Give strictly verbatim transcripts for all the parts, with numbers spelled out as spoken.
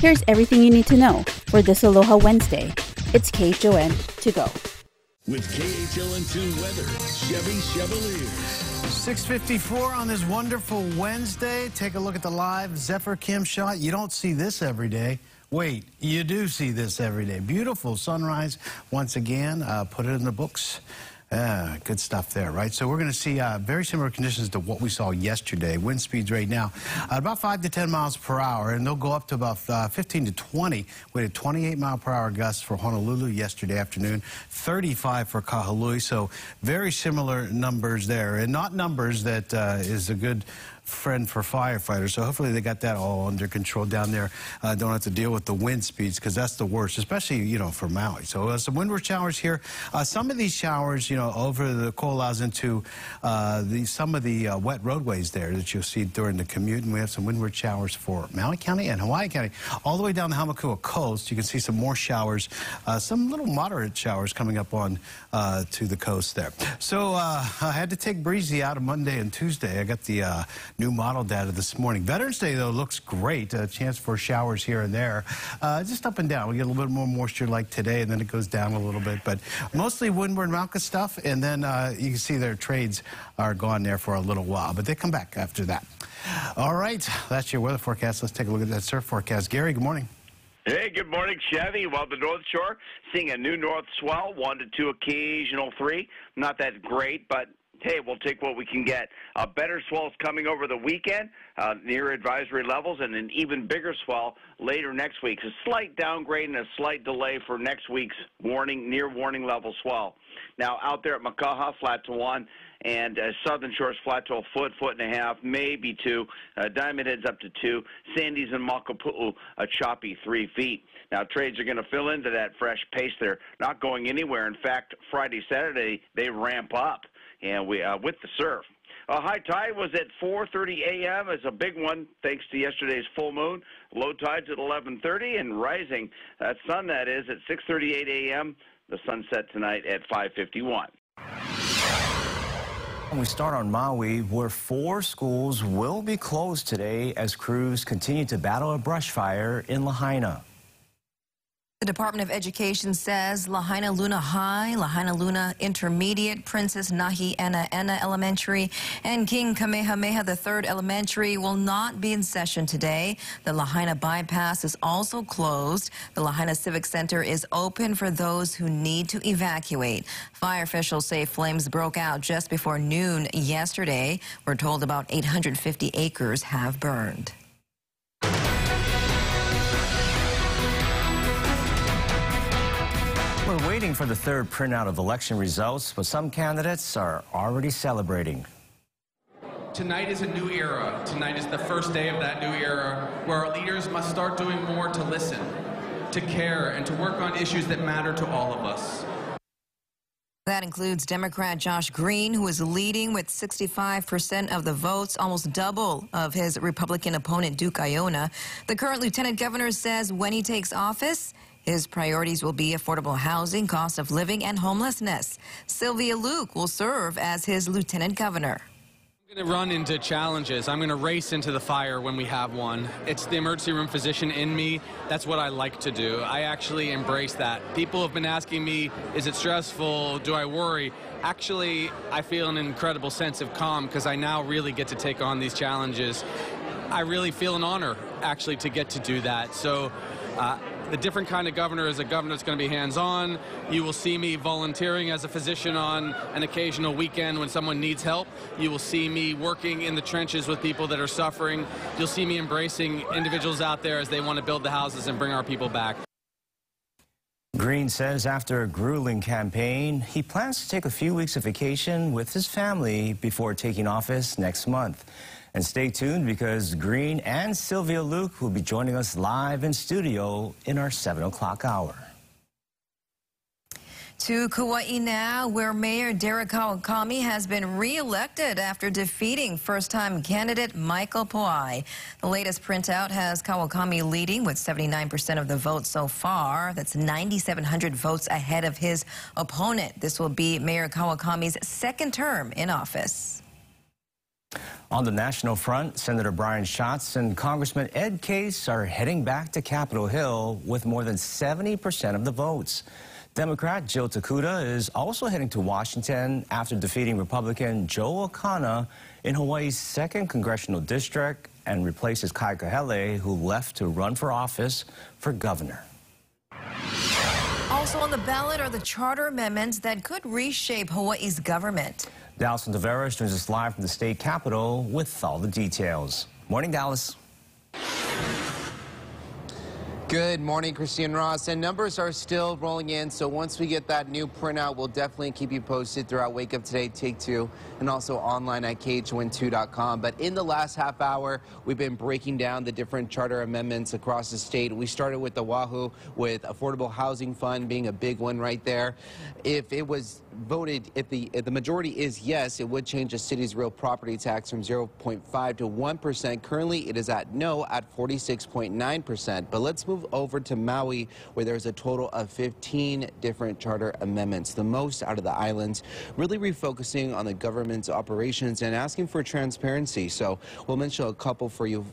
Here's everything you need to know for this Aloha Wednesday. It's K H O N to go. With K H O N two weather, Chevy Chevalier. six fifty-four on this wonderful Wednesday. Take a look at the live Zephyr cam shot. You don't see this every day. Wait, you do see this every day. Beautiful sunrise. Once again, uh, put it in the books. Ah, good stuff there, right? So we're going to see uh, very similar conditions to what we saw yesterday. Wind speeds right now, uh, about five to ten miles per hour, and they'll go up to about uh, fifteen to twenty. We had twenty-eight mile per hour gusts for Honolulu yesterday afternoon, thirty-five for Kahului, so very similar numbers there. And not numbers that uh, is a good friend for firefighters, so hopefully they got that all under control down there. Uh, don't have to deal with the wind speeds, because that's the worst, especially, you know, for Maui. So uh, some windward showers here. Uh, some of these showers, you know, over the Ko'olaus into uh, the, some of the uh, wet roadways there that you'll see during the commute, and we have some windward showers for Maui County and Hawaii County. All the way down the Hama'ku'a coast, you can see some more showers, uh, some little moderate showers coming up on uh, to the coast there. So uh, I had to take Breezy out of Monday and Tuesday. I got the uh, new model data this morning. Veterans Day, though, looks great. A chance for showers here and there. Uh, just up and down. We get a little bit more moisture like today, and then it goes down a little bit. But mostly windward Mauka stuff, and then uh, you can see their trades are gone there for a little while. But they come back after that. All right. That's your weather forecast. Let's take a look at that surf forecast. Gary, good morning. Hey, good morning, Chevy. Well, the North Shore seeing a new north swell, one to two, occasional three. Not that great, but hey, we'll take what we can get. A better swell's coming over the weekend, uh, near advisory levels, and an even bigger swell later next week. It's a slight downgrade and a slight delay for next week's warning, near warning level swell. Now, out there at Makaha, flat to one, and uh, Southern Shores flat to a foot, foot and a half, maybe two. Uh, Diamond Head's up to two. Sandy's and Makapu'u, a choppy three feet. Now, trades are going to fill into that fresh pace. They're not going anywhere. In fact, Friday, Saturday, they ramp up. And we uh, with the surf. Uh, high tide was at four thirty a m It's a big one thanks to yesterday's full moon. Low tide's at eleven thirty and rising. That sun, that is, at six thirty-eight a m The sunset tonight at five fifty-one. We start on Maui, where four schools will be closed today as crews continue to battle a brush fire in Lahaina. The Department of Education says Lahaina Luna High, Lahaina Luna Intermediate, Princess Nahi'ena'ena Elementary, and King Kamehameha the third Elementary will not be in session today. The Lahaina Bypass is also closed. The Lahaina Civic Center is open for those who need to evacuate. Fire officials say flames broke out just before noon yesterday. We're told about eight hundred fifty acres have burned. We're waiting for the third printout of election results, but some candidates are already celebrating. Tonight is a new era. Tonight is the first day of that new era where our leaders must start doing more to listen, to care, and to work on issues that matter to all of us. That includes Democrat Josh Green, who is leading with sixty-five percent of the votes, almost double of his Republican opponent, Duke Aiona. The current lieutenant governor says when he takes office, his priorities will be affordable housing, cost of living, and homelessness. Sylvia Luke will serve as his lieutenant governor. I'm going to run into challenges. I'm going to race into the fire when we have one. It's the emergency room physician in me. That's what I like to do. I actually embrace that. People have been asking me, is it stressful? Do I worry? Actually, I feel an incredible sense of calm because I now really get to take on these challenges. I really feel an honor, actually, to get to do that. So, uh, the different kind of governor is a governor that's going to be hands-on. You will see me volunteering as a physician on an occasional weekend when someone needs help. You will see me working in the trenches with people that are suffering. You'll see me embracing individuals out there as they want to build the houses and bring our people back. Green says after a grueling campaign, he plans to take a few weeks of vacation with his family before taking office next month. And stay tuned, because Green and Sylvia Luke will be joining us live in studio in our seven o'clock hour. To Kauai now, where Mayor Derek Kawakami has been re-elected after defeating first-time candidate Michael Pauai. The latest printout has Kawakami leading with seventy-nine percent of the vote so far. That's nine thousand seven hundred votes ahead of his opponent. This will be Mayor Kawakami's second term in office. On the national front, Senator Brian Schatz and Congressman Ed Case are heading back to Capitol Hill with more than seventy percent of the votes. Democrat Jill Takuda is also heading to Washington after defeating Republican Joe Okana in Hawaii's second congressional district and replaces Kai Kahele, who left to run for office for governor. Also on the ballot are the charter amendments that could reshape Hawaii's government. Dallas Deveras joins us live from the state capitol with all the details. Morning, Dallas. Good morning, Christine Ross. And numbers are still rolling in, so once we get that new printout, we'll definitely keep you posted throughout Wake Up Today, Take Two, and also online at K H one two dot com. But in the last half hour, we've been breaking down the different charter amendments across the state. We started with the Oahu, with Affordable Housing Fund being a big one right there. If it was voted, if the, if the majority is yes, it would change the city's real property tax from zero point five to one percent. Currently, it is at no at forty-six point nine percent. But let's move over to Maui, where there's a total of fifteen different charter amendments, the most out of the islands, really refocusing on the government's operations and asking for transparency. So we'll mention a couple for you.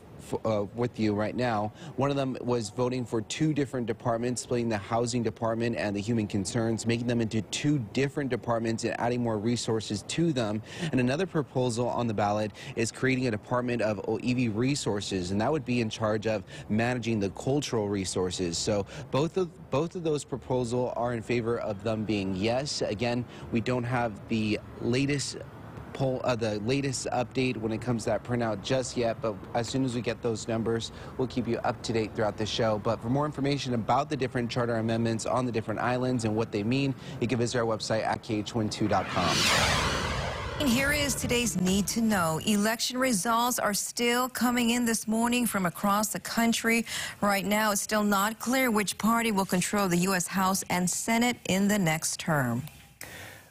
Uh, with you right now. One of them was voting for two different departments, splitting the housing department and the human concerns, making them into two different departments and adding more resources to them. And another proposal on the ballot is creating a department of O E V resources, and that would be in charge of managing the cultural resources. So both of both of those proposals are in favor of them being yes. Again, we don't have the latest poll, uh, the latest update when it comes to that printout just yet, but as soon as we get those numbers, we'll keep you up to date throughout the show. But for more information about the different charter amendments on the different islands and what they mean, you can visit our website at K H one two dot com. And here is today's Need to Know. Election results are still coming in this morning from across the country. Right now, it's still not clear which party will control the U S House and Senate in the next term.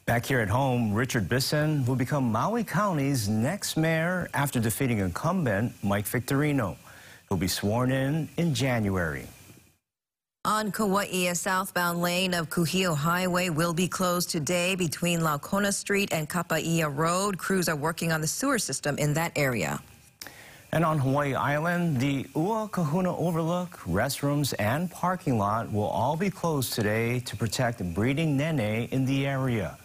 Back here at home, Richard Bisson will become Maui County's next mayor after defeating incumbent Mike Victorino. He'll be sworn in in January. On Kauai, a southbound lane of Kuhio Highway will be closed today between Laucona Street and Kapa'ia Road. Crews are working on the sewer system in that area. And on Hawaii Island, the Ua Kahuna Overlook, restrooms and parking lot will all be closed today to protect breeding nene in the area.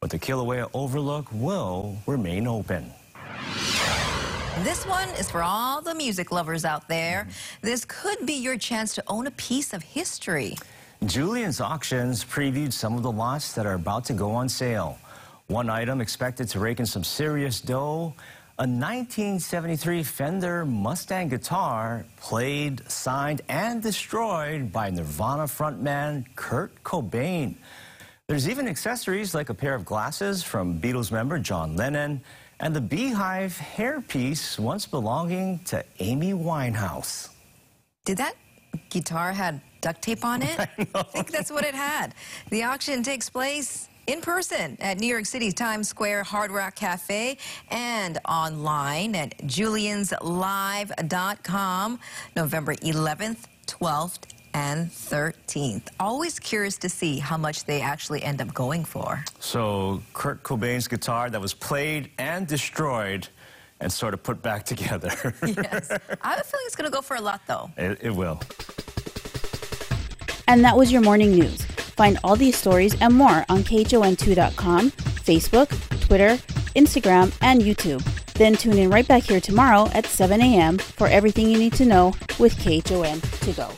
But the Kilauea Overlook will remain open. This one is for all the music lovers out there. This could be your chance to own a piece of history. Julian's Auctions previewed some of the lots that are about to go on sale. One item expected to rake in some serious dough, a nineteen seventy-three Fender Mustang guitar played, signed, and destroyed by Nirvana frontman Kurt Cobain. There's even accessories like a pair of glasses from Beatles member John Lennon and the Beehive hairpiece once belonging to Amy Winehouse. Did that guitar have duct tape on it? I, I think that's what it had. The auction takes place in person at New York City's Times Square Hard Rock Cafe and online at julians live dot com November eleventh, twelfth, and thirteenth. Always curious to see how much they actually end up going for. So Kurt Cobain's guitar that was played and destroyed and sort of put back together. Yes. I have a feeling it's going to go for a lot, though. It, it will. And that was your morning news. Find all these stories and more on K H O N two dot com, Facebook, Twitter, Instagram, and YouTube. Then tune in right back here tomorrow at seven A M for everything you need to know with K H O N to go.